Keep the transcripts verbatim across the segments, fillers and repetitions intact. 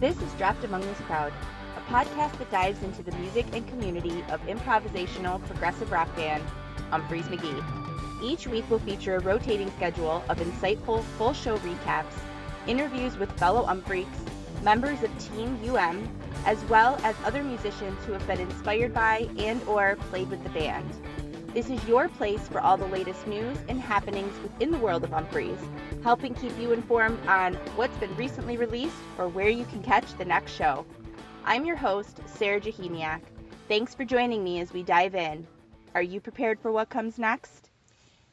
This is Dropped Among This Crowd, a podcast that dives into the music and community of improvisational progressive rock band Umphrey's McGee. Each week will feature a rotating schedule of insightful full show recaps, interviews with fellow Umphreys, members of Team U M, as well as other musicians who have been inspired by and or played with the band. This is your place for all the latest news and happenings within the world of Umphrey's, helping keep you informed on what's been recently released or where you can catch the next show. I'm your host, Sarah Jahimiak. Thanks for joining me as we dive in. Are you prepared for what comes next?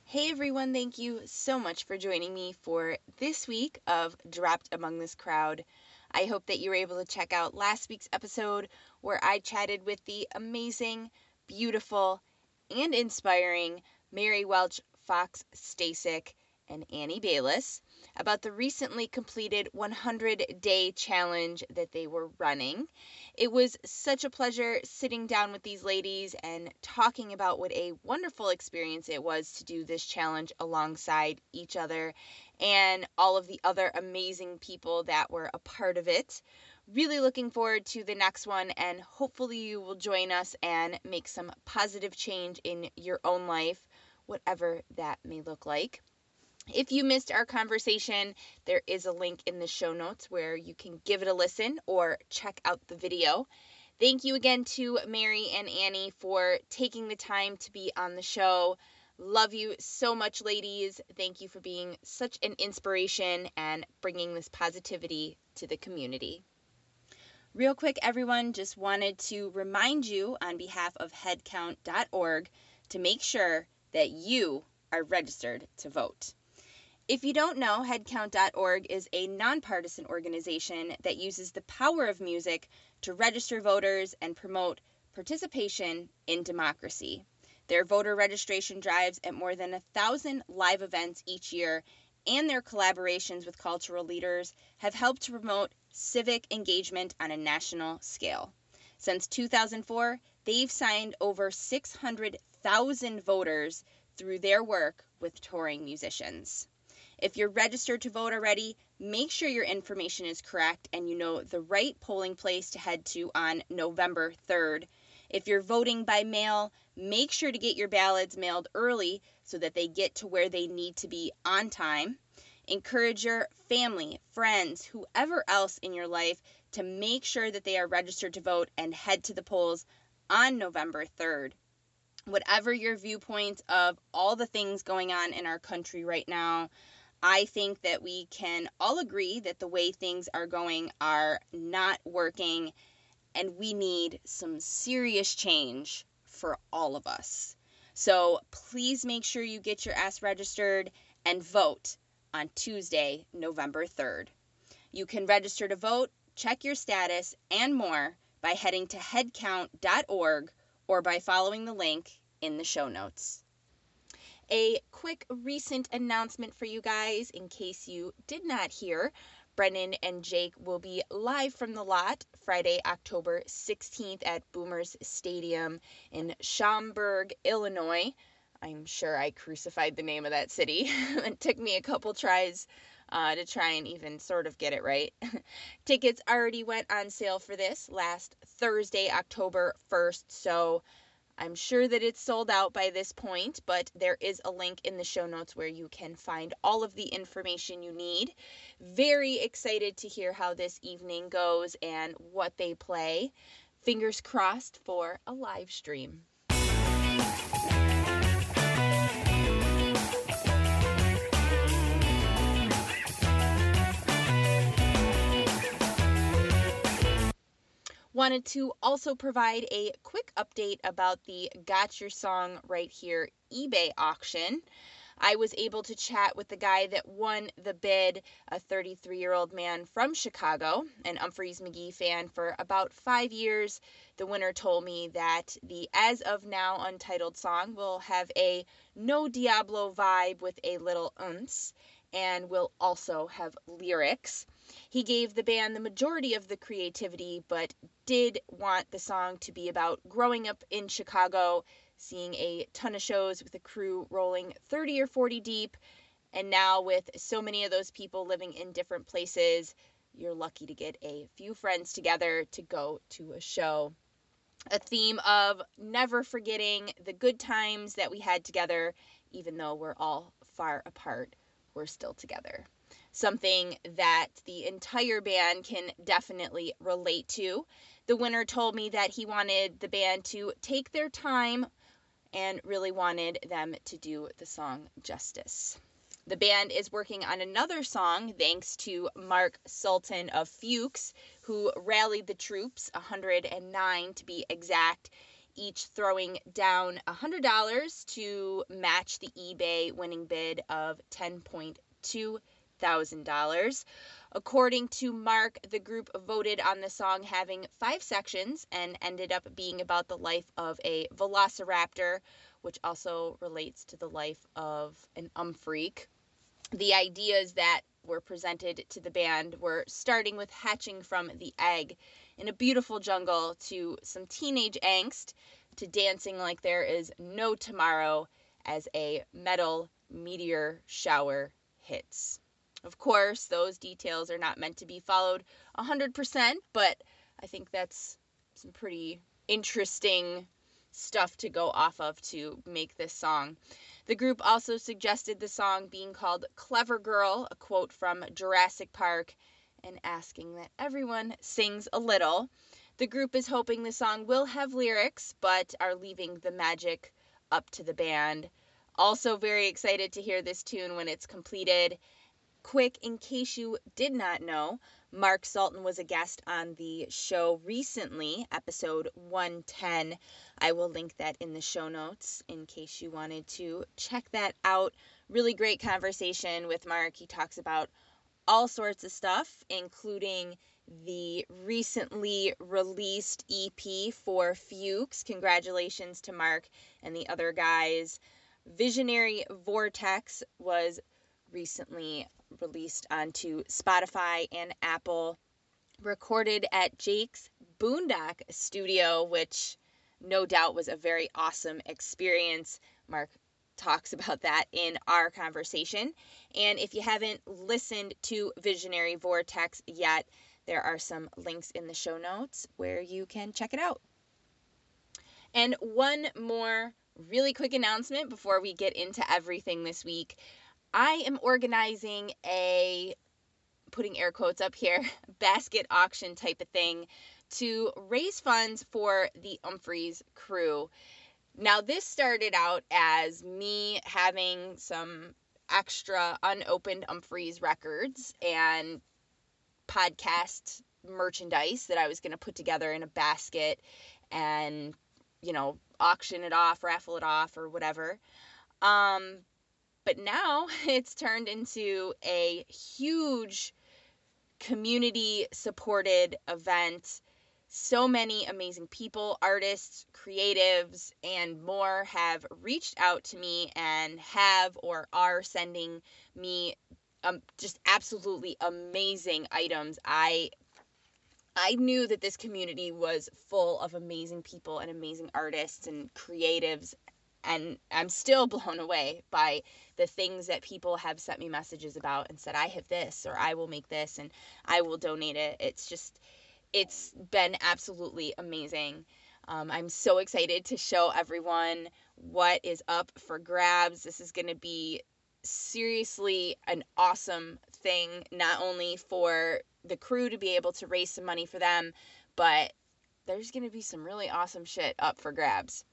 Hey everyone, thank you so much for joining me for this week of Dropped Among This Crowd. I hope that you were able to check out last week's episode where I chatted with the amazing, beautiful, and inspiring Mary Welch Fox Stasek and Annie Bayliss about the recently completed one hundred day challenge that they were running. It was such a pleasure sitting down with these ladies and talking about what a wonderful experience it was to do this challenge alongside each other and all of the other amazing people that were a part of it. Really looking forward to the next one, and hopefully you will join us and make some positive change in your own life, whatever that may look like. If you missed our conversation, there is a link in the show notes where you can give it a listen or check out the video. Thank you again to Mary and Annie for taking the time to be on the show. Love you so much, ladies. Thank you for being such an inspiration and bringing this positivity to the community. Real quick, everyone, just wanted to remind you on behalf of headcount dot org to make sure that you are registered to vote. If you don't know, headcount dot org is a nonpartisan organization that uses the power of music to register voters and promote participation in democracy. Their voter registration drives at more than a thousand live events each year, and their collaborations with cultural leaders have helped to promote civic engagement on a national scale. Since two thousand four, they've signed over six hundred thousand voters through their work with touring musicians. If you're registered to vote already, make sure your information is correct and you know the right polling place to head to on November third. If you're voting by mail, make sure to get your ballots mailed early so that they get to where they need to be on time. Encourage your family, friends, whoever else in your life to make sure that they are registered to vote and head to the polls on November third. Whatever your viewpoints of all the things going on in our country right now, I think that we can all agree that the way things are going are not working, and we need some serious change for all of us. So please make sure you get your ass registered and vote on Tuesday, November third. You can register to vote, check your status, and more by heading to headcount dot org or by following the link in the show notes. A quick recent announcement for you guys, in case you did not hear, Brennan and Jake will be live from the lot Friday, October sixteenth at Boomer's stadium in Schaumburg, Illinois. I'm sure I crucified the name of that city. It took me a couple tries uh, to try and even sort of get it right. Tickets already went on sale for this last Thursday, October first, so I'm sure that it's sold out by this point, but there is a link in the show notes where you can find all of the information you need. Very excited to hear how this evening goes and what they play. Fingers crossed for a live stream. Wanted to also provide a quick update about the Got Your Song Right Here eBay auction. I was able to chat with the guy that won the bid, a thirty-three-year-old man from Chicago, an Umphrey's McGee fan for about five years. The winner told me that the as of now untitled song will have a No Diablo vibe with a little ounce and will also have lyrics. He gave the band the majority of the creativity, but did want the song to be about growing up in Chicago, seeing a ton of shows with a crew rolling thirty or forty deep, and now with so many of those people living in different places, you're lucky to get a few friends together to go to a show. A theme of never forgetting the good times that we had together, even though we're all far apart, we're still together. Something that the entire band can definitely relate to. The winner told me that he wanted the band to take their time and really wanted them to do the song justice. The band is working on another song thanks to Mark Sultan of Fuchs, who rallied the troops, one hundred nine to be exact, each throwing down one hundred dollars to match the eBay winning bid of ten point two thousand dollars. According to Mark, the group voted on the song having five sections and ended up being about the life of a velociraptor, which also relates to the life of an umphreak. The ideas that were presented to the band were starting with hatching from the egg in a beautiful jungle, to some teenage angst, to dancing like there is no tomorrow as a metal meteor shower hits. Of course, those details are not meant to be followed one hundred percent, but I think that's some pretty interesting stuff to go off of to make this song. The group also suggested the song being called Clever Girl, a quote from Jurassic Park, and asking that everyone sings a little. The group is hoping the song will have lyrics, but are leaving the magic up to the band. Also very excited to hear this tune when it's completed. Quick, in case you did not know, Mark Sultan was a guest on the show recently, episode one ten. I will link that in the show notes in case you wanted to check that out. Really great conversation with Mark. He talks about all sorts of stuff, including the recently released E P for Fuchs. Congratulations to Mark and the other guys. Visionary Vortex was recently released onto Spotify and Apple, recorded at Jake's Boondock Studio, which no doubt was a very awesome experience. Mark talks about that in our conversation. And if you haven't listened to Visionary Vortex yet, there are some links in the show notes where you can check it out. And one more really quick announcement before we get into everything this week. I am organizing a, putting air quotes up here, basket auction type of thing to raise funds for the Umphrey's crew. Now, this started out as me having some extra unopened Umphrey's records and podcast merchandise that I was going to put together in a basket and, you know, auction it off, raffle it off, or whatever. Um... But now it's turned into a huge community-supported event. So many amazing people, artists, creatives, and more have reached out to me and have or are sending me um, just absolutely amazing items. I I knew that this community was full of amazing people and amazing artists and creatives. And I'm still blown away by the things that people have sent me messages about and said, I have this, or I will make this, and I will donate it. It's just, it's been absolutely amazing. Um, I'm so excited to show everyone what is up for grabs. This is going to be seriously an awesome thing, not only for the crew to be able to raise some money for them, but there's going to be some really awesome shit up for grabs.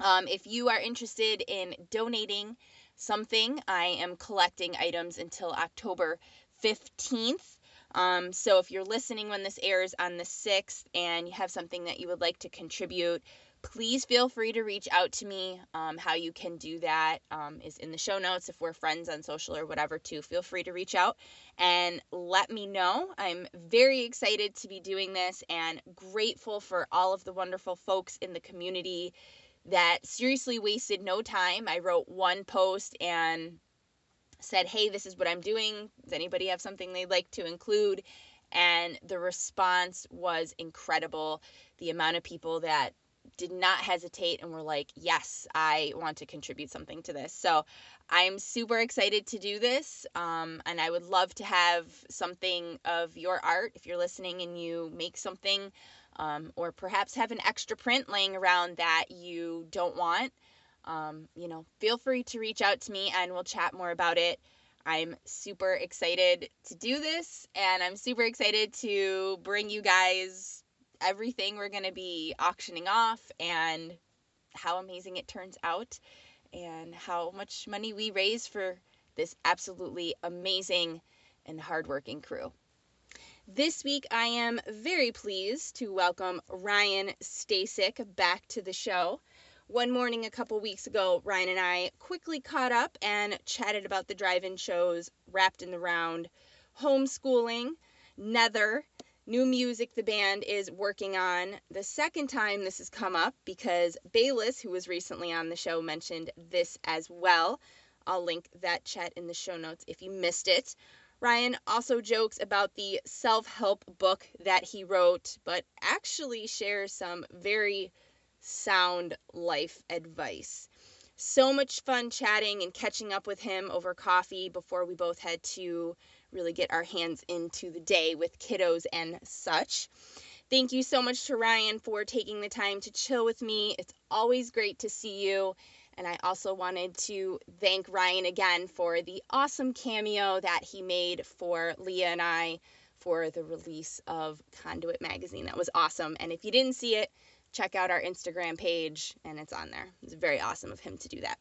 Um, if you are interested in donating something, I am collecting items until October fifteenth. Um, so if you're listening when this airs on the sixth and you have something that you would like to contribute, please feel free to reach out to me. Um, how you can do that um, is in the show notes. If we're friends on social or whatever too, feel free to reach out and let me know. I'm very excited to be doing this and grateful for all of the wonderful folks in the community that seriously wasted no time. I wrote one post and said, hey, this is what I'm doing. Does anybody have something they'd like to include? And the response was incredible. The amount of people that did not hesitate and were like, yes, I want to contribute something to this. So I'm super excited to do this. Um, and I would love to have something of your art. If you're listening and you make something, um, or perhaps have an extra print laying around that you don't want, um, you know, feel free to reach out to me and we'll chat more about it. I'm super excited to do this, and I'm super excited to bring you guys everything we're going to be auctioning off and how amazing it turns out and how much money we raise for this absolutely amazing and hardworking crew. This week, I am very pleased to welcome Ryan Stasik back to the show. One morning a couple weeks ago, Ryan and I quickly caught up and chatted about the drive-in shows, Wrapped in the Round, homeschooling, Nether, new music the band is working on. The second time this has come up because Bayliss, who was recently on the show, mentioned this as well. I'll link that chat in the show notes if you missed it. Ryan also jokes about the self-help book that he wrote, but actually shares some very sound life advice. So much fun chatting and catching up with him over coffee before we both had to really get our hands into the day with kiddos and such. Thank you so much to Ryan for taking the time to chill with me. It's always great to see you. And I also wanted to thank Ryan again for the awesome cameo that he made for Leah and I for the release of Conduit magazine. That was awesome. And if you didn't see it, check out our Instagram page, and it's on there. It's very awesome of him to do that.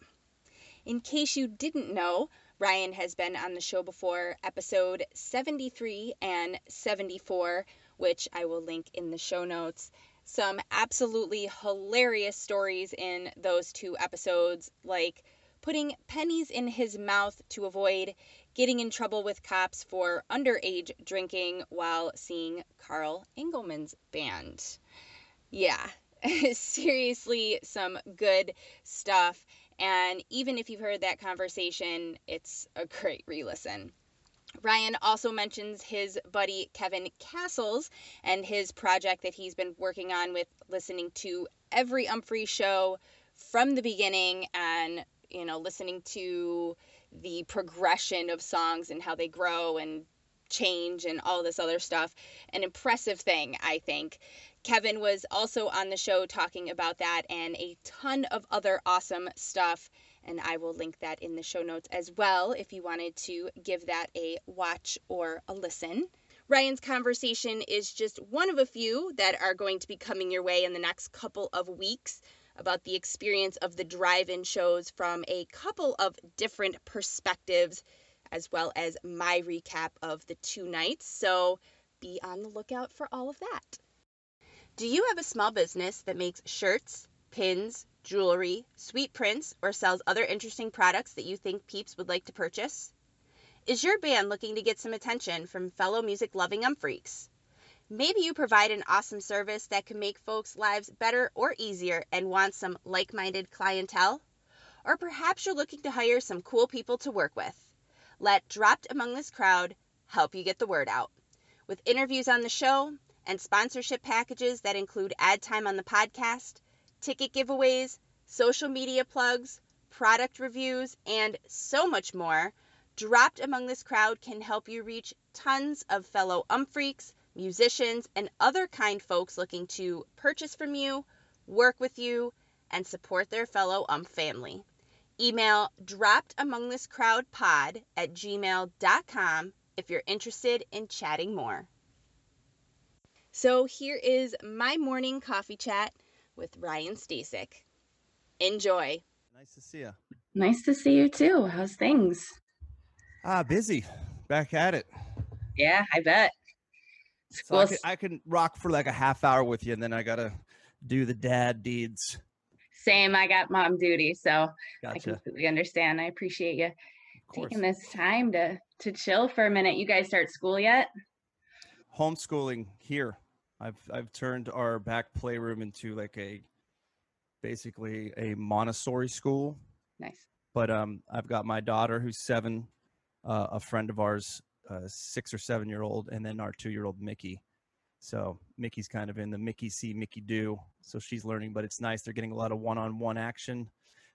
In case you didn't know, Ryan has been on the show before, episode seventy-three and seventy-four, which I will link in the show notes. Some absolutely hilarious stories in those two episodes, like putting pennies in his mouth to avoid getting in trouble with cops for underage drinking while seeing Carl Engelman's band. Yeah, seriously, some good stuff. And even if you've heard that conversation, it's a great re-listen. Ryan also mentions his buddy Kevin Castles and his project that he's been working on with listening to every Umphrey show from the beginning and, you know, listening to the progression of songs and how they grow and change and all this other stuff. An impressive thing, I think. Kevin was also on the show talking about that and a ton of other awesome stuff, and I will link that in the show notes as well if you wanted to give that a watch or a listen. Ryan's conversation is just one of a few that are going to be coming your way in the next couple of weeks about the experience of the drive-in shows from a couple of different perspectives, as well as my recap of the two nights, so be on the lookout for all of that. Do you have a small business that makes shirts, pins, jewelry, sweet prints, or sells other interesting products that you think peeps would like to purchase? Is your band looking to get some attention from fellow music-loving Umphreaks? Maybe you provide an awesome service that can make folks' lives better or easier and want some like-minded clientele? Or perhaps you're looking to hire some cool people to work with. Let Dropped Among This Crowd help you get the word out. With interviews on the show, and sponsorship packages that include ad time on the podcast, ticket giveaways, social media plugs, product reviews, and so much more, Dropped Among This Crowd can help you reach tons of fellow Umphreaks, musicians, and other kind folks looking to purchase from you, work with you, and support their fellow Umph family. Email droppedamongthiscrowdpod at gmail dot com if you're interested in chatting more. So here is my morning coffee chat with Ryan Stasik. Enjoy. Nice to see you. Nice to see you too. How's things? Ah, busy. Back at it. Yeah, I bet. So I, can, I can rock for like a half hour with you, and then I gotta do the dad deeds. Same. I got mom duty, so gotcha. I completely understand. I appreciate you taking this time to to chill for a minute. You guys start school yet? Homeschooling here. I've I've turned our back playroom into like a basically a Montessori school. Nice. But um, I've got my daughter who's seven, uh, a friend of ours, uh, six or seven year old, and then our two year old Mickey. So Mickey's kind of in the Mickey see, Mickey do. So she's learning, but it's nice. They're getting a lot of one-on-one action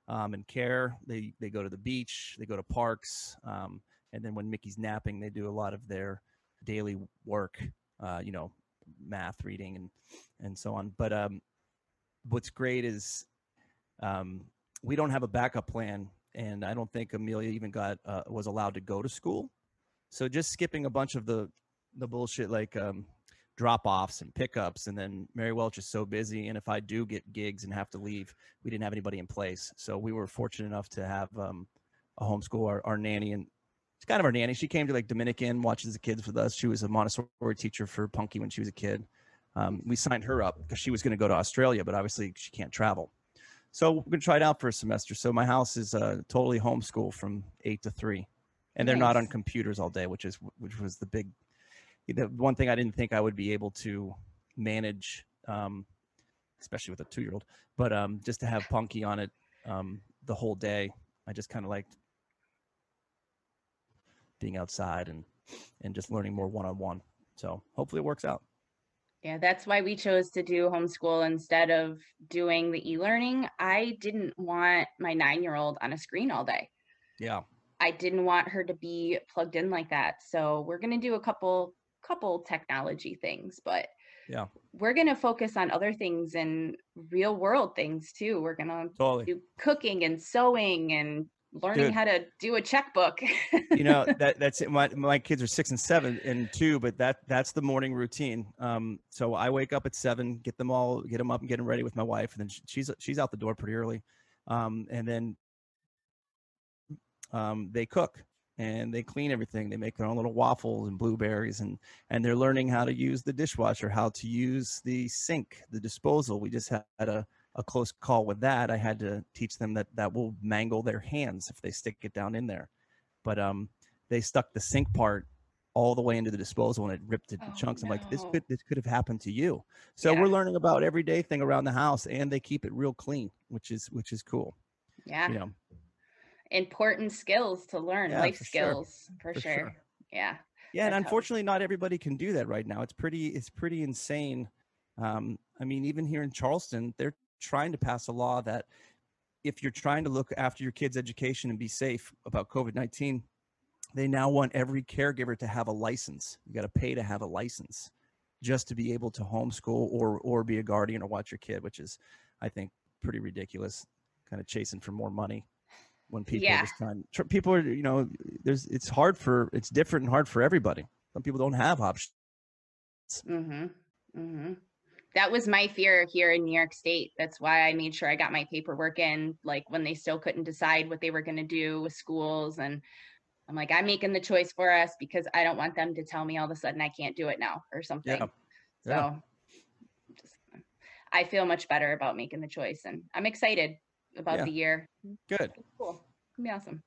um, and care. They they go to the beach, they go to parks, um, and then when Mickey's napping, they do a lot of their daily work, uh, you know, math, reading, and and so on. But um, what's great is um, we don't have a backup plan, and I don't think Amelia even got uh, was allowed to go to school. So just skipping a bunch of the the bullshit like um, drop-offs and pickups, and then Mary Welch is so busy, and if I do get gigs and have to leave, we didn't have anybody in place. So we were fortunate enough to have um, a homeschool, our, our nanny, and it's kind of our nanny. She came to like Dominican, watches the kids with us. She was a Montessori teacher for Punky when she was a kid. Um, we signed her up because she was going to go to Australia, but obviously she can't travel. So we're going to try it out for a semester. So my house is uh, totally homeschool from eight to three, and they're nice. Not on computers all day, which is which was the big. The one thing I didn't think I would be able to manage, um, especially with a two-year-old, but um, just to have Punky on it um, the whole day, I just kind of liked being outside and, and just learning more one-on-one. So hopefully it works out. Yeah, that's why we chose to do homeschool instead of doing the e-learning. I didn't want my nine-year-old on a screen all day. Yeah. I didn't want her to be plugged in like that. So we're going to do a couple... couple technology things, but yeah, we're going to focus on other things and real world things too. We're going to totally. do cooking and sewing and learning Dude. how to do a checkbook. You know, that that's it. My, my kids are six and seven and two, but that that's the morning routine. Um, so I wake up at seven, get them all, get them up and get them ready with my wife. And then she's, she's out the door pretty early. Um, and then um, they cook. And they clean everything. They make their own little waffles and blueberries, and and they're learning how to use the dishwasher, how to use the sink, the disposal. We just had a, a close call with that. I had to teach them that that will mangle their hands if they stick it down in there. But um, they stuck the sink part all the way into the disposal, and it ripped it to oh, chunks. No. I'm like, this could this could have happened to you. So yeah. We're learning about everyday thing around the house, and they keep it real clean, which is which is cool. Yeah. You know. Important skills to learn, yeah, life for skills sure. for, for sure. sure. Yeah. Yeah. And unfortunately, helped. Not everybody can do that right now. It's pretty, it's pretty insane. Um, I mean, even here in Charleston, they're trying to pass a law that if you're trying to look after your kids' education and be safe about COVID nineteen, they now want every caregiver to have a license. You got to pay to have a license just to be able to homeschool or, or be a guardian or watch your kid, which is, I think, pretty ridiculous, kind of chasing for more money. When people yeah. are just trying, people are, you know, there's, it's hard for, it's different and hard for everybody. Some people don't have options. Mm-hmm. Mm-hmm. That was my fear here in New York State. That's why I made sure I got my paperwork in, like when they still couldn't decide what they were going to do with schools. And I'm like, I'm making the choice for us because I don't want them to tell me all of a sudden I can't do it now or something. Yeah. So yeah. Just, I feel much better about making the choice, and I'm excited about yeah. the year. Good. Cool. It'll be awesome.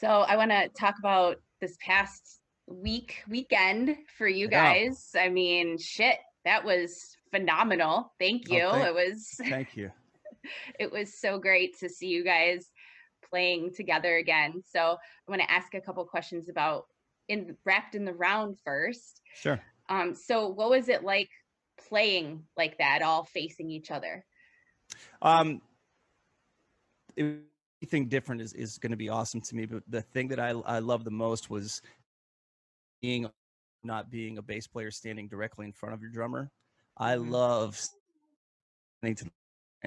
So I want to talk about this past week, weekend for you guys. Yeah. I mean, shit, that was phenomenal. Thank you. Oh, thank, it was, thank you. It was so great to see you guys playing together again. So I want to ask a couple questions about in wrapped in the round first. Sure. Um, so what was it like playing like that, all facing each other? Um, Anything different is, is going to be awesome to me. But the thing that I, I love the most was being not being a bass player standing directly in front of your drummer. I love and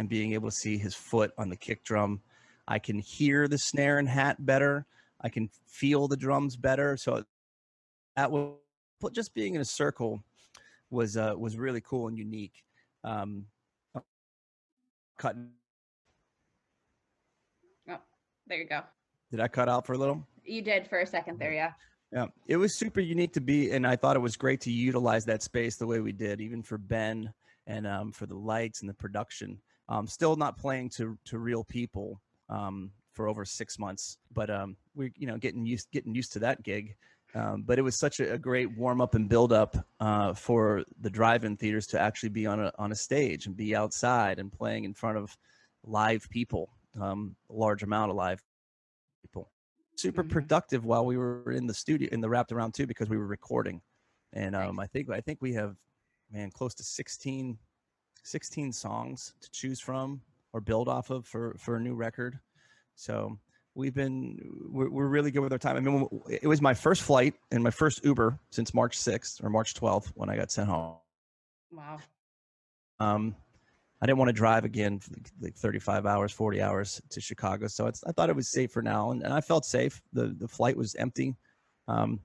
being able to see his foot on the kick drum. I can hear the snare and hat better. I can feel the drums better. So that was just being in a circle was uh, was really cool and unique. Um, cutting. There you go. Did I cut out for a little? You did for a second there, yeah. Yeah, it was super unique to be, and I thought it was great to utilize that space the way we did, even for Ben and um, for the lights and the production. Um, still not playing to to real people um, for over six months, but um, we're you know getting used getting used to that gig. Um, but it was such a, a great warm up and build up uh, for the drive-in theaters to actually be on a on a stage and be outside and playing in front of live people. Um, a large amount of live people. Super productive while we were in the studio, in the wrapped around too, because we were recording. And um, nice. I think I think we have, man, close to sixteen, sixteen songs to choose from or build off of for for a new record. So we've been we're, we're really good with our time. I mean, it was my first flight and my first Uber since March sixth or March twelfth when I got sent home. Wow. Um, I didn't want to drive again for like thirty-five hours, forty hours to Chicago. So it's, I thought it was safe for now. And, and I felt safe. The the flight was empty. Um,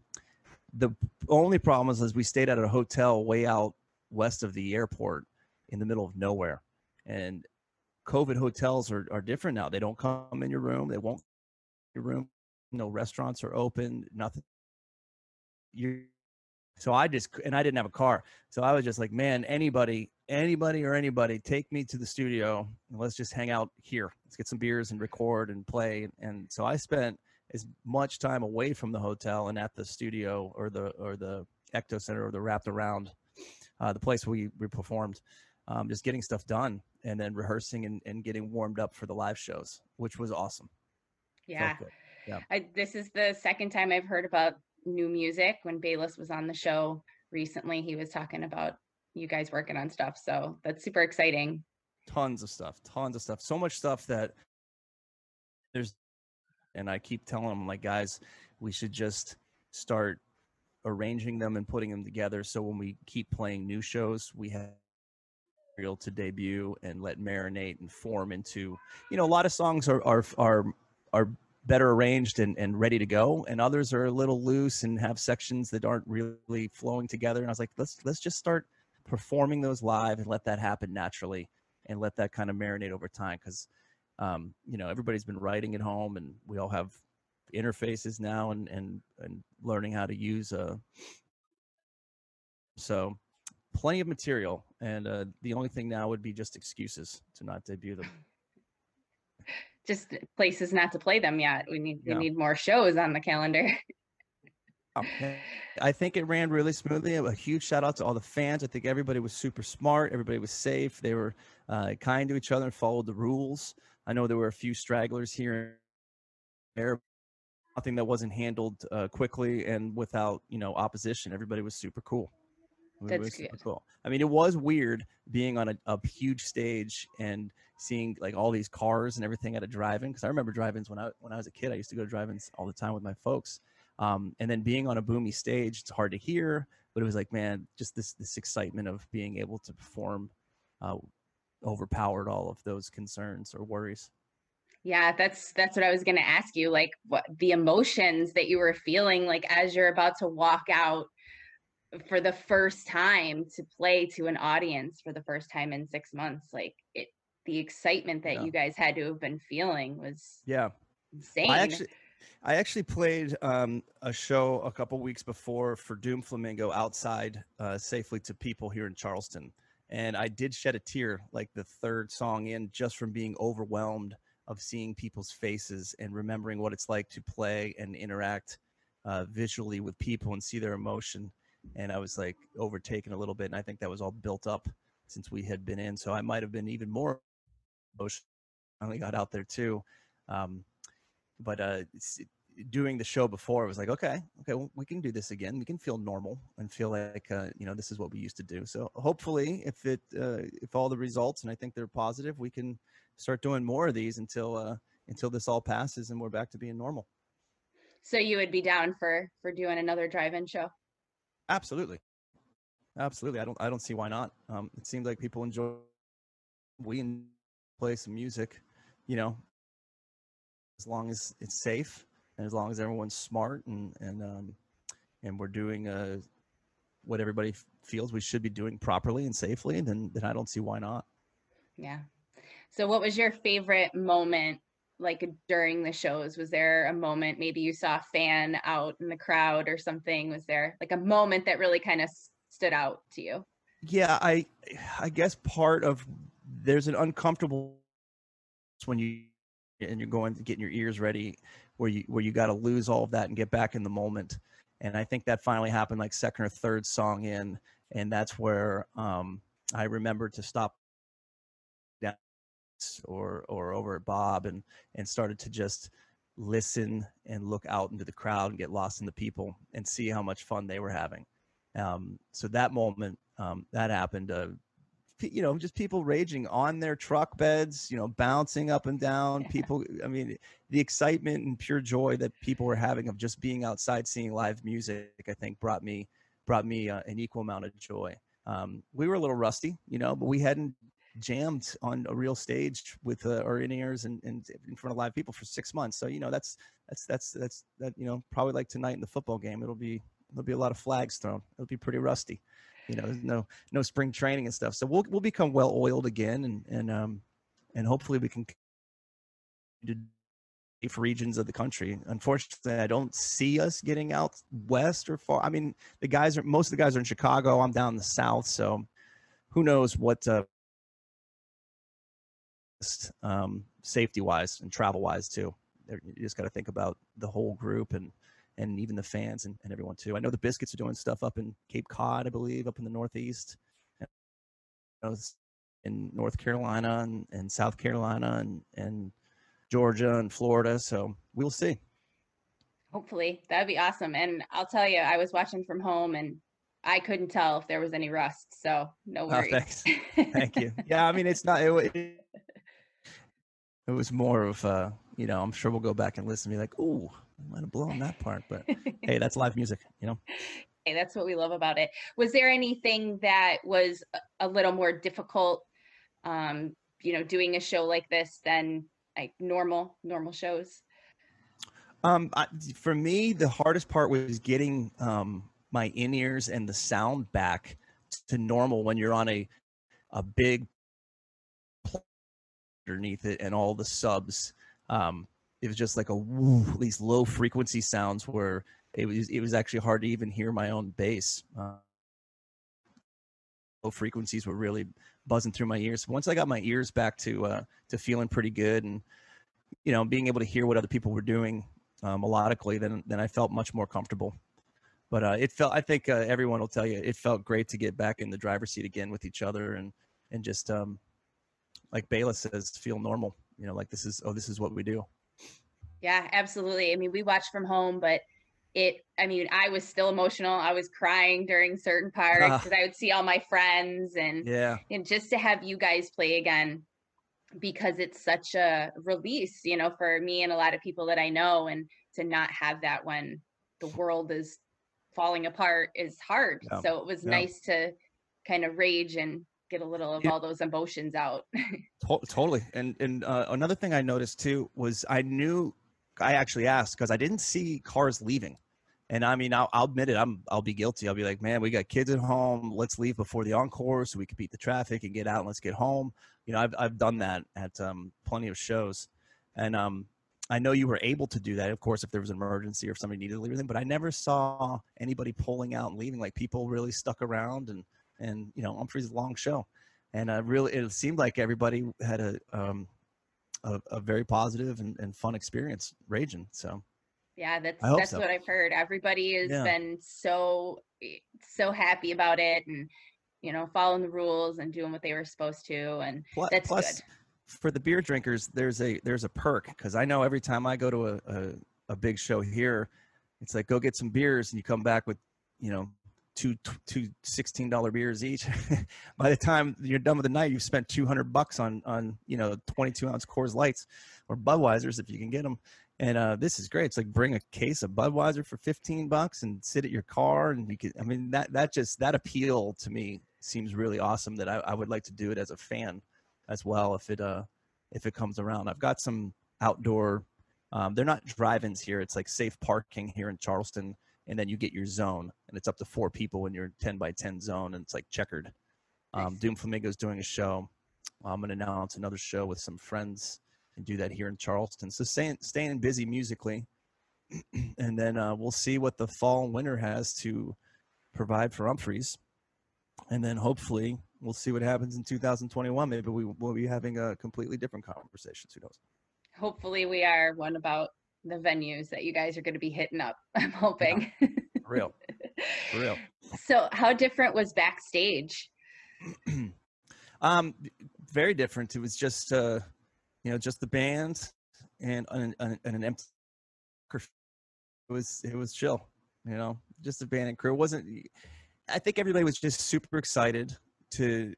the only problem is, is we stayed at a hotel way out west of the airport in the middle of nowhere. And COVID hotels are, are different now. They don't come in your room. They won't come in your room. No restaurants are open, nothing. You're, so I just, and I didn't have a car. So I was just like, man, anybody, anybody or anybody, take me to the studio and let's just hang out here. Let's get some beers and record and play. And so I spent as much time away from the hotel and at the studio or the, or the Ecto Center or the Wrapped Around, uh, the place we, we performed, um, just getting stuff done and then rehearsing and, and getting warmed up for the live shows, which was awesome. Yeah. yeah. I, this is the second time I've heard about new music. When Bayliss was on the show recently, he was talking about you guys working on stuff. So that's super exciting. Tons of stuff, tons of stuff. So much stuff that there's, and I keep telling them, like, guys, we should just start arranging them and putting them together. So when we keep playing new shows, we have material to debut and let marinate and form into, you know, a lot of songs are, are, are, are better arranged and, and ready to go. And others are a little loose and have sections that aren't really flowing together. And I was like, let's, let's just start performing those live and let that happen naturally and let that kind of marinate over time. Cause um, you know, everybody's been writing at home and we all have interfaces now and, and, and learning how to use a, so plenty of material. And uh, the only thing now would be just excuses to not debut them. Just places not to play them yet. We need, yeah. we need more shows on the calendar. Okay. I think it ran really smoothly. A huge shout out to all the fans. I think everybody was super smart. Everybody was safe. They were uh, kind to each other and followed the rules. I know there were a few stragglers here and there. Nothing that wasn't handled uh, quickly and without, you know, opposition. Everybody was super cool. That's was super cool. I mean, it was weird being on a, a huge stage and seeing like all these cars and everything at a drive-in. Because I remember drive-ins when I when I was a kid. I used to go to drive-ins all the time with my folks. Um, and then being on a boomy stage, it's hard to hear, but it was like, man, just this, this excitement of being able to perform, uh, overpowered all of those concerns or worries. Yeah, that's, that's what I was going to ask you. Like what the emotions that you were feeling, like as you're about to walk out for the first time to play to an audience for the first time in six months, like it, the excitement that yeah. you guys had to have been feeling was yeah. insane. I actually, I actually played um, a show a couple weeks before for Doom Flamingo outside uh, safely to people here in Charleston. And I did shed a tear like the third song in just from being overwhelmed of seeing people's faces and remembering what it's like to play and interact uh, visually with people and see their emotion. And I was like overtaken a little bit. And I think that was all built up since we had been in. So I might have been even more emotional. I only got out there too. Um, But uh, doing the show before, it was like, okay, okay, well, we can do this again. We can feel normal and feel like, uh, you know, this is what we used to do. So hopefully if it, uh, if all the results, and I think they're positive, we can start doing more of these until, uh, until this all passes and we're back to being normal. So you would be down for, for doing another drive-in show? Absolutely. Absolutely. I don't, I don't see why not. Um, it seems like people enjoy, we play some music, you know, as long as it's safe and as long as everyone's smart and, and, um, and we're doing, uh, what everybody feels we should be doing properly and safely, then, then I don't see why not. Yeah. So what was your favorite moment? Like during the shows, was there a moment, maybe you saw a fan out in the crowd or something? Was there like a moment that really kind of stood out to you? Yeah. I, I guess part of there's an uncomfortable when you, and you're going to get your ears ready where you, where you got to lose all of that and get back in the moment. And I think that finally happened like second or third song in. And that's where, um, I remember to stop down or, or over at Bob and, and started to just listen and look out into the crowd and get lost in the people and see how much fun they were having. Um, so that moment, um, that happened, uh, you know, just people raging on their truck beds, you know, bouncing up and down. People, I mean, the excitement and pure joy that people were having of just being outside, seeing live music, I think brought me, brought me uh, an equal amount of joy. Um, we were a little rusty, you know, but we hadn't jammed on a real stage with uh, our in-ears and, and in front of live people for six months. So, you know, that's, that's, that's, that's, that, you know, probably like tonight in the football game, it'll be, there'll be a lot of flags thrown. It'll be pretty rusty. You know, no, no spring training and stuff. So we'll, we'll become well oiled again. And, and, um, and hopefully we can do for regions of the country. Unfortunately, I don't see us getting out west or far. I mean, the guys are, most of the guys are in Chicago. I'm down in the South. So who knows what, uh, um, safety wise and travel wise too. You just got to think about the whole group and, and even the fans and, and everyone too. I know the Biscuits are doing stuff up in Cape Cod, I believe, up in the Northeast, in North Carolina and, and South Carolina and, and Georgia and Florida. So we'll see. Hopefully. That'd be awesome. And I'll tell you, I was watching from home and I couldn't tell if there was any rust. So no worries. Oh, thanks. Thank you. Yeah. I mean, it's not, it, it, it was more of uh, you know, I'm sure we'll go back and listen and be like, ooh, I might have blown that part, but hey, that's live music, you know? Hey, that's what we love about it. Was there anything that was a little more difficult, um, you know, doing a show like this than like normal, normal shows? Um, I, for me, the hardest part was getting um, my in-ears and the sound back to normal when you're on a, a big plate underneath it and all the subs. Um, it was just like a woo, these low frequency sounds where it was, it was actually hard to even hear my own bass. Uh, low frequencies were really buzzing through my ears. Once I got my ears back to, uh, to feeling pretty good and, you know, being able to hear what other people were doing, um, melodically, then, then I felt much more comfortable. But, uh, it felt, I think, uh, everyone will tell you, it felt great to get back in the driver's seat again with each other and, and just, um, like Bayliss says, feel normal, you know, like this is, oh, this is what we do. Yeah, absolutely. I mean, we watched from home, but it, I mean, I was still emotional. I was crying during certain parts because uh, I would see all my friends and, yeah. and just to have you guys play again, because it's such a release, you know, for me and a lot of people that I know, and to not have that when the world is falling apart is hard. Yeah. So it was yeah. nice to kind of rage and get a little of all those emotions out. Totally. And, and uh, another thing I noticed too, was I knew I actually asked because I didn't see cars leaving. And I mean, I'll, I'll admit it, I'm, I'll be guilty. I'll be like, man, we got kids at home. Let's leave before the encore so we can beat the traffic and get out and let's get home. You know, I've, I've done that at um, plenty of shows. And um, I know you were able to do that, of course, if there was an emergency or if somebody needed to leave anything, but I never saw anybody pulling out and leaving. Like people really stuck around and, and, you know, Umphrey's a long show. And I really, it seemed like everybody had a, um, A, a very positive and, and fun experience raging. So yeah, that's that's so. What I've heard. Everybody has yeah. been so so happy about it, and you know, following the rules and doing what they were supposed to, and plus, that's plus good. For the beer drinkers, there's a there's a perk, because I know every time I go to a, a a big show here, it's like go get some beers, and you come back with, you know, two two sixteen dollar beers each. By the time you're done with the night, you've spent two hundred bucks on on you know twenty two ounce Coors Lights or Budweisers if you can get them. And uh, this is great. It's like bring a case of Budweiser for fifteen bucks and sit at your car, and you can. I mean that that just that appeal to me seems really awesome. That I, I would like to do it as a fan as well if it uh if it comes around. I've got some outdoor. Um, they're not drive-ins here. It's like safe parking here in Charleston. And then you get your zone, and it's up to four people when you're in ten by ten zone, and it's like checkered. Um, nice. Doom Flamingo is doing a show. I'm going to announce another show with some friends and do that here in Charleston. So staying, staying busy musically, and then uh, we'll see what the fall and winter has to provide for Umphrey's. And then hopefully we'll see what happens in two thousand twenty-one. Maybe we will be having a completely different conversation. Who knows? Hopefully we are one about the venues that you guys are going to be hitting up. I'm hoping. Yeah, for real. For real. So how different was backstage? um, very different. It was just, uh, you know, just the band and an, an, an empty, it was, it was chill, you know, just the band and crew. It wasn't, I think everybody was just super excited to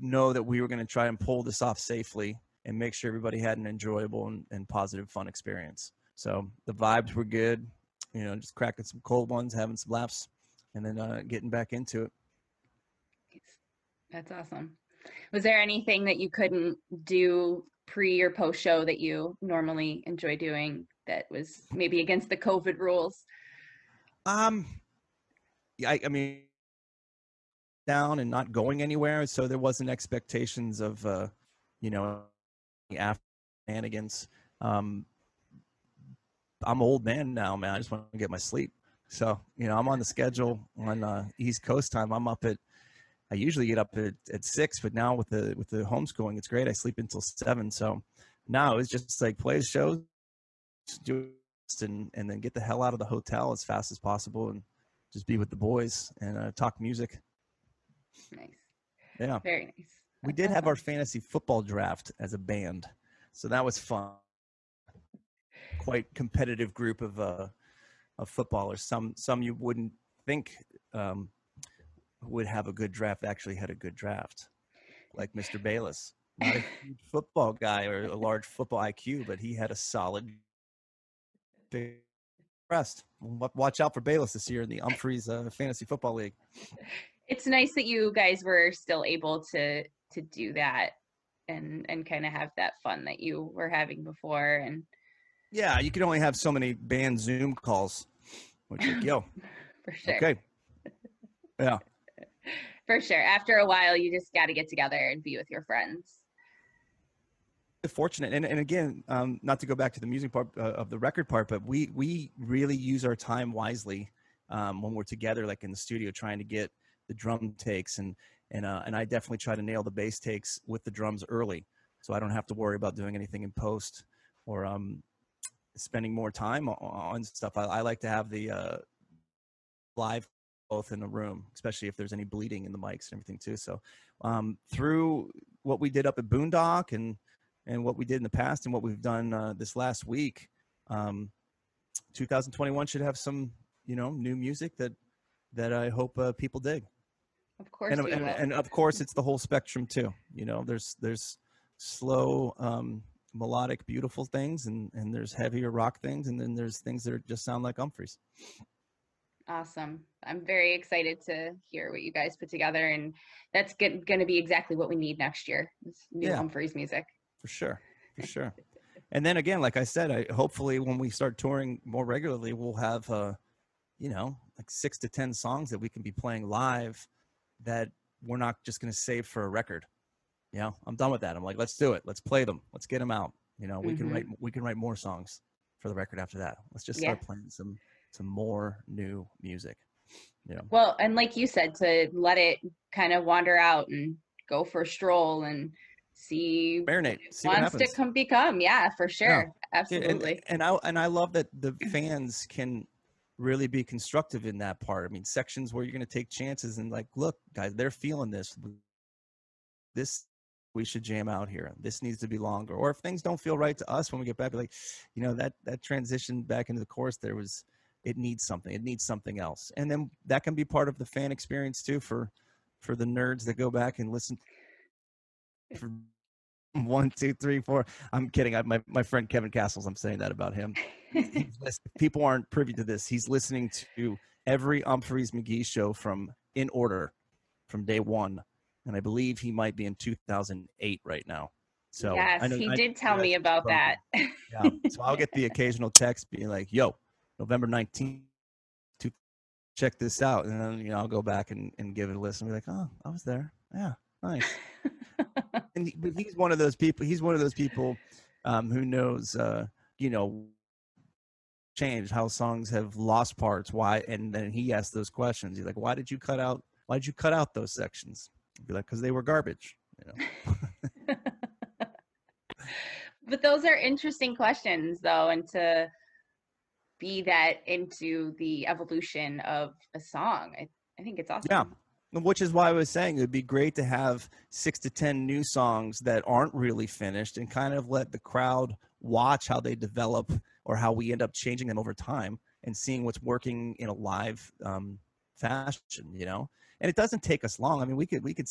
know that we were going to try and pull this off safely and make sure everybody had an enjoyable and, and positive, fun experience. So the vibes were good, you know, just cracking some cold ones, having some laughs, and then uh, getting back into it. That's awesome. Was there anything that you couldn't do pre or post show that you normally enjoy doing that was maybe against the COVID rules? Um, I, I mean, down and not going anywhere. So there wasn't expectations of, uh, you know, after shenanigans. Um, I'm an old man now, man. I just want to get my sleep. So, you know, I'm on the schedule on uh, East Coast time. I'm up at, I usually get up at, at six, but now with the with the homeschooling, it's great. I sleep until seven. So now it's just like play shows, do and and then get the hell out of the hotel as fast as possible and just be with the boys and uh, talk music. Nice. Yeah. Very nice. That's we did awesome. Have our fantasy football draft as a band, so that was fun. Quite competitive group of uh of footballers. Some some you wouldn't think. Um, would have a good draft actually had a good draft, like Mister Bayliss, not a football guy or a large football I Q, but he had a solid rest. Watch out for Bayliss this year in the Umphrey's uh, Fantasy Football League. It's nice that you guys were still able to to do that and and kind of have that fun that you were having before. And yeah, you could only have so many band Zoom calls, which like, yo, for sure. Okay, yeah. For sure. After a while, you just got to get together and be with your friends. Fortunate. And, and again, um, not to go back to the music part uh, of the record part, but we, we really use our time wisely um, when we're together, like in the studio, trying to get the drum takes. And, and, uh, and I definitely try to nail the bass takes with the drums early, so I don't have to worry about doing anything in post or um, spending more time on, on stuff. I, I like to have the uh, live both in the room, especially if there's any bleeding in the mics and everything too. So um, through what we did up at Boondock and, and what we did in the past and what we've done uh, this last week, um, two thousand twenty-one should have some, you know, new music that, that I hope uh, people dig. Of course. And, and, and of course it's the whole spectrum too. You know, there's, there's slow um, melodic, beautiful things, and, and there's heavier rock things. And then there's things that are, just sound like Umphrey's. Awesome. I'm very excited to hear what you guys put together, and that's going to be exactly what we need next year. New yeah, Umphrey's music. For sure. For sure. And then again, like I said, I, hopefully when we start touring more regularly, we'll have, uh, you know, like six to ten songs that we can be playing live that we're not just going to save for a record. You know, I'm done with that. I'm like, let's do it. Let's play them. Let's get them out. You know, we mm-hmm. can write, we can write more songs for the record after that. Let's just start yeah. playing some to more new music. Yeah. Well, and like you said, to let it kind of wander out and go for a stroll and see, marinate, see what happens. Wants to come become. Yeah, for sure. Yeah. Absolutely. And, and I and I love that the fans can really be constructive in that part. I mean, sections where you're going to take chances and like, look, guys, they're feeling this. This we should jam out here. This needs to be longer. Or if things don't feel right to us when we get back, like, you know, that that transition back into the chorus, there was. It needs something. It needs something else. And then that can be part of the fan experience too for for the nerds that go back and listen for one, two, three, four. I'm kidding. I, my, my friend Kevin Castles, I'm saying that about him. People aren't privy to this. He's listening to every Umphrey's McGee show from in order from day one. And I believe he might be in two thousand eight right now. So yes, I know, he I, did I, tell I, me about I, that. Yeah. So I'll get the occasional text being like, yo, November nineteenth to check this out. And then, you know, I'll go back and, and give it a listen and be like, oh, I was there. Yeah. Nice. And he, but he's one of those people, he's one of those people um, who knows, uh, you know, change how songs have lost parts. Why? And then he asked those questions. He's like, why did you cut out, why did you cut out those sections? I'd be like, cause they were garbage. You know? But those are interesting questions though. And to, be that into the evolution of a song. I, I think it's awesome. Yeah, which is why I was saying it would be great to have six to ten new songs that aren't really finished and kind of let the crowd watch how they develop or how we end up changing them over time and seeing what's working in a live um, fashion, you know, and it doesn't take us long. I mean, we could, we could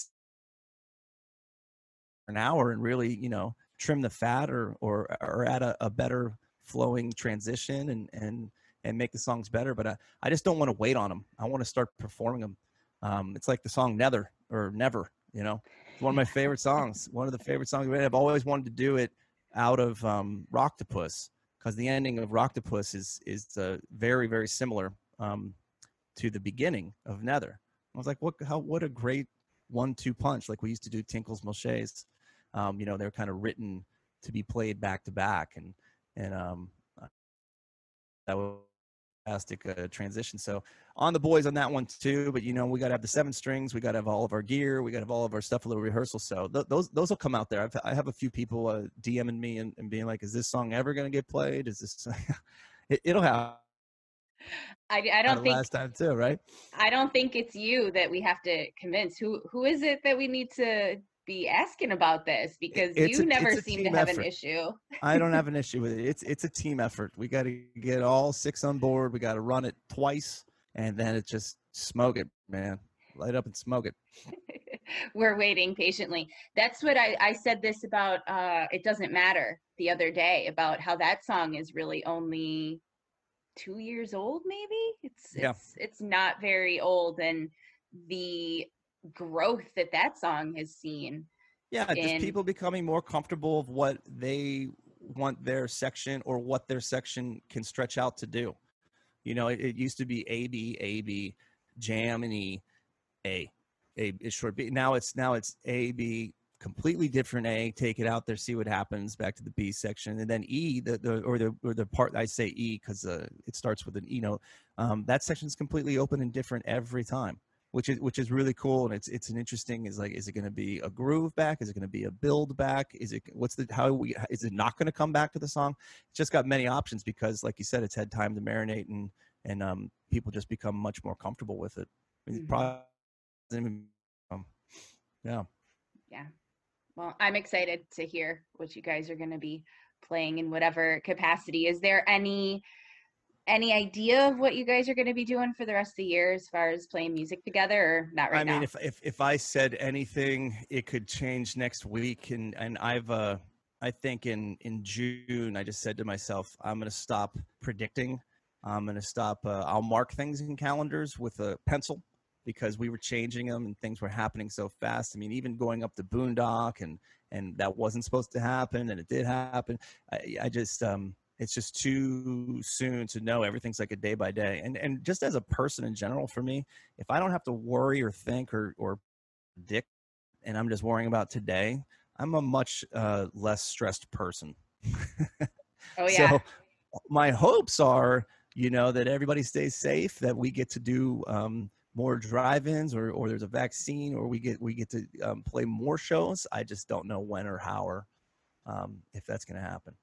an hour and really, you know, trim the fat or, or, or add a, a better flowing transition and, and, and make the songs better. But I, I just don't want to wait on them. I want to start performing them. Um, it's like the song Nether or Never, you know, it's one of my favorite songs, one of the favorite songs. I've always wanted to do it out of um, Rocktopus, because the ending of Rocktopus is, is uh, very, very similar um, to the beginning of Nether. I was like, what, how, what a great one two punch. Like we used to do Tinkles Milchés. Um, you know, they're kind of written to be played back to back. And, and um, that was a fantastic uh, transition. So on the boys on that one too, but you know, we got to have the seven strings. We got to have all of our gear. We got to have all of our stuff, a little rehearsal. So th those, those will come out there. I've, I have a few people uh, DMing me and, and being like, is this song ever going to get played? Is this, it, it'll happen. I, I don't think last time too, right? I don't think it's you that we have to convince. Who who is it that we need to be asking about this? Because it's you a, never seem to have effort. An issue. I don't have an issue with it. It's it's a team effort. We got to get all six on board. We got to run it twice, and then it just smoke it, man. Light up and smoke it. We're waiting patiently. That's what I, I said this about. Uh, it doesn't matter the other day about how that song is really only two years old, maybe. It's, yeah. it's it's not very old, and the growth that that song has seen. Yeah, in... just people becoming more comfortable of what they want their section or what their section can stretch out to do. You know, it, it used to be A B A B jam and E A A is short B. Now it's now it's A B completely different A. Take it out there, see what happens. Back to the B section, and then E, the, the or the or the part I say E because uh, it starts with an E note. Um, that section is completely open and different every time, which is which is really cool. And it's it's an interesting. Is like, is it going to be a groove back? Is it going to be a build back? Is it what's the how we is it not going to come back to the song? It's just got many options because, like you said, it's had time to marinate and and um, people just become much more comfortable with it. I mean, mm-hmm. probably, um, yeah. Yeah. Well, I'm excited to hear what you guys are going to be playing in whatever capacity. Is there any any idea of what you guys are going to be doing for the rest of the year as far as playing music together or not right now? I mean, if, if if I said anything, it could change next week. And and I've uh, I think in in June I just said to myself, I'm going to stop predicting. I'm going to stop. Uh, I'll mark things in calendars with a pencil, because we were changing them and things were happening so fast. I mean, even going up to Boondock and, and that wasn't supposed to happen and it did happen. I, I just, um, it's just too soon to know. Everything's like a day by day. And, and just as a person in general, for me, if I don't have to worry or think or, or predict, and I'm just worrying about today, I'm a much uh, less stressed person. Oh yeah. So my hopes are, you know, that everybody stays safe, that we get to do, um, more drive-ins or, or there's a vaccine or we get, we get to um, play more shows. I just don't know when or how or um, if that's going to happen.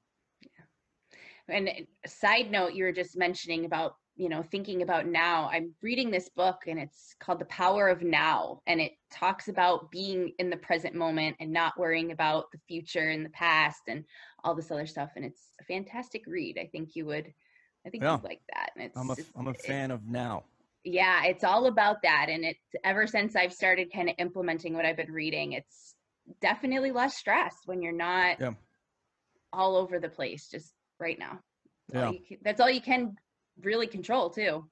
Yeah. And a side note, you were just mentioning about, you know, thinking about now. I'm reading this book and it's called The Power of Now. And it talks about being in the present moment and not worrying about the future and the past and all this other stuff. And it's a fantastic read. I think you would, I think yeah. you'd like that. And it's, I'm, a, it's, I'm a fan it, of now. Yeah, it's all about that. And it's ever since I've started kind of implementing what I've been reading, it's definitely less stress when you're not yeah. all over the place just right now. That's, yeah. all you can, that's all you can really control too.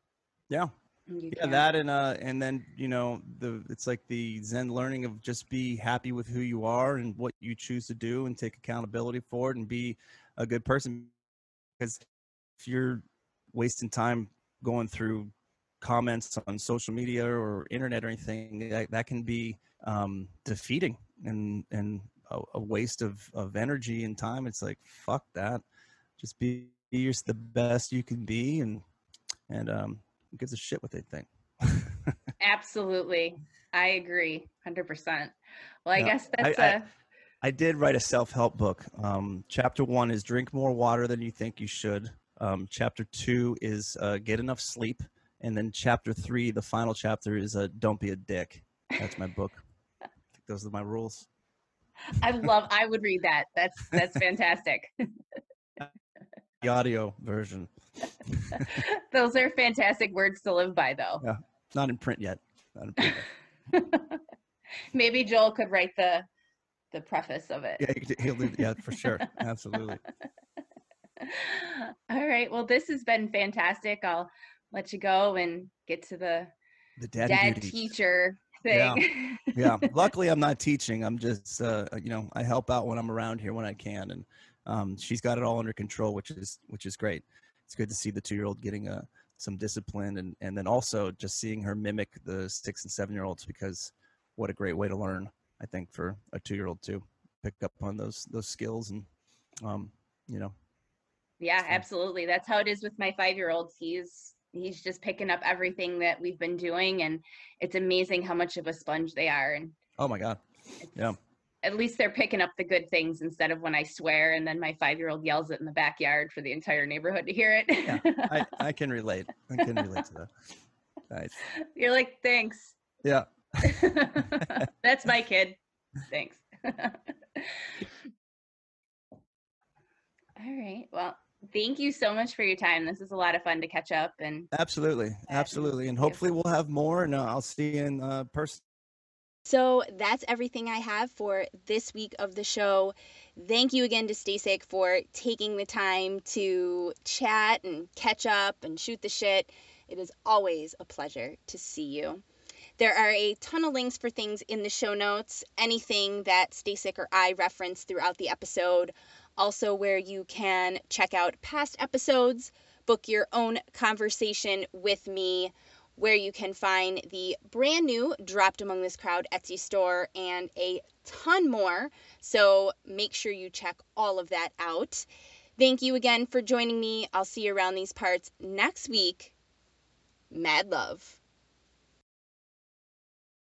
Yeah. You yeah, can. That and uh and then, you know, the it's like the Zen learning of just be happy with who you are and what you choose to do and take accountability for it and be a good person, because if you're wasting time going through comments on social media or internet or anything that, that can be um, defeating and, and a, a waste of, of energy and time. It's like, fuck that. Just be, be your, the best you can be. And, and um, who gives a shit what they think? Absolutely. I agree. one hundred percent. Well, I yeah, guess that's I, a... I, I did write a self-help book. Um, chapter one is drink more water than you think you should. Um, chapter two is uh, get enough sleep. And then chapter three, the final chapter, is uh, don't be a dick. That's my book. I think those are my rules. I love, I would read that. That's, that's fantastic. The audio version. Those are fantastic words to live by though. Yeah. Not in print yet. Not in print yet. Maybe Joel could write the the preface of it. Yeah, he'll do, yeah, for sure. Absolutely. All right. Well, this has been fantastic. I'll let you go and get to the the dad teacher thing. Yeah. Yeah. Luckily, I'm not teaching. I'm just, uh, you know, I help out when I'm around here when I can, and um, she's got it all under control, which is which is great. It's good to see the two-year-old getting a some discipline, and and then also just seeing her mimic the six and seven-year-olds, because what a great way to learn, I think, for a two-year-old to pick up on those those skills and um, you know. Yeah, absolutely. That's how it is with my five-year-old. He's he's just picking up everything that we've been doing, and it's amazing how much of a sponge they are. And oh my God, yeah. At least they're picking up the good things instead of when I swear and then my five-year-old yells it in the backyard for the entire neighborhood to hear it. Yeah, I, I can relate. I can relate to that. Nice. You're like, thanks. Yeah. That's my kid. Thanks. All right. Well, thank you so much for your time. This is a lot of fun to catch up, and absolutely, absolutely, and hopefully we'll have more. And uh, I'll see you in uh, person. So that's everything I have for this week of the show. Thank you again to Stasik for taking the time to chat and catch up and shoot the shit. It is always a pleasure to see you. There are a ton of links for things in the show notes, anything that Stasik or I referenced throughout the episode. Also, where you can check out past episodes, book your own conversation with me, where you can find the brand new Dropped Among This Crowd Etsy store, and a ton more. So make sure you check all of that out. Thank you again for joining me. I'll see you around these parts next week. Mad love.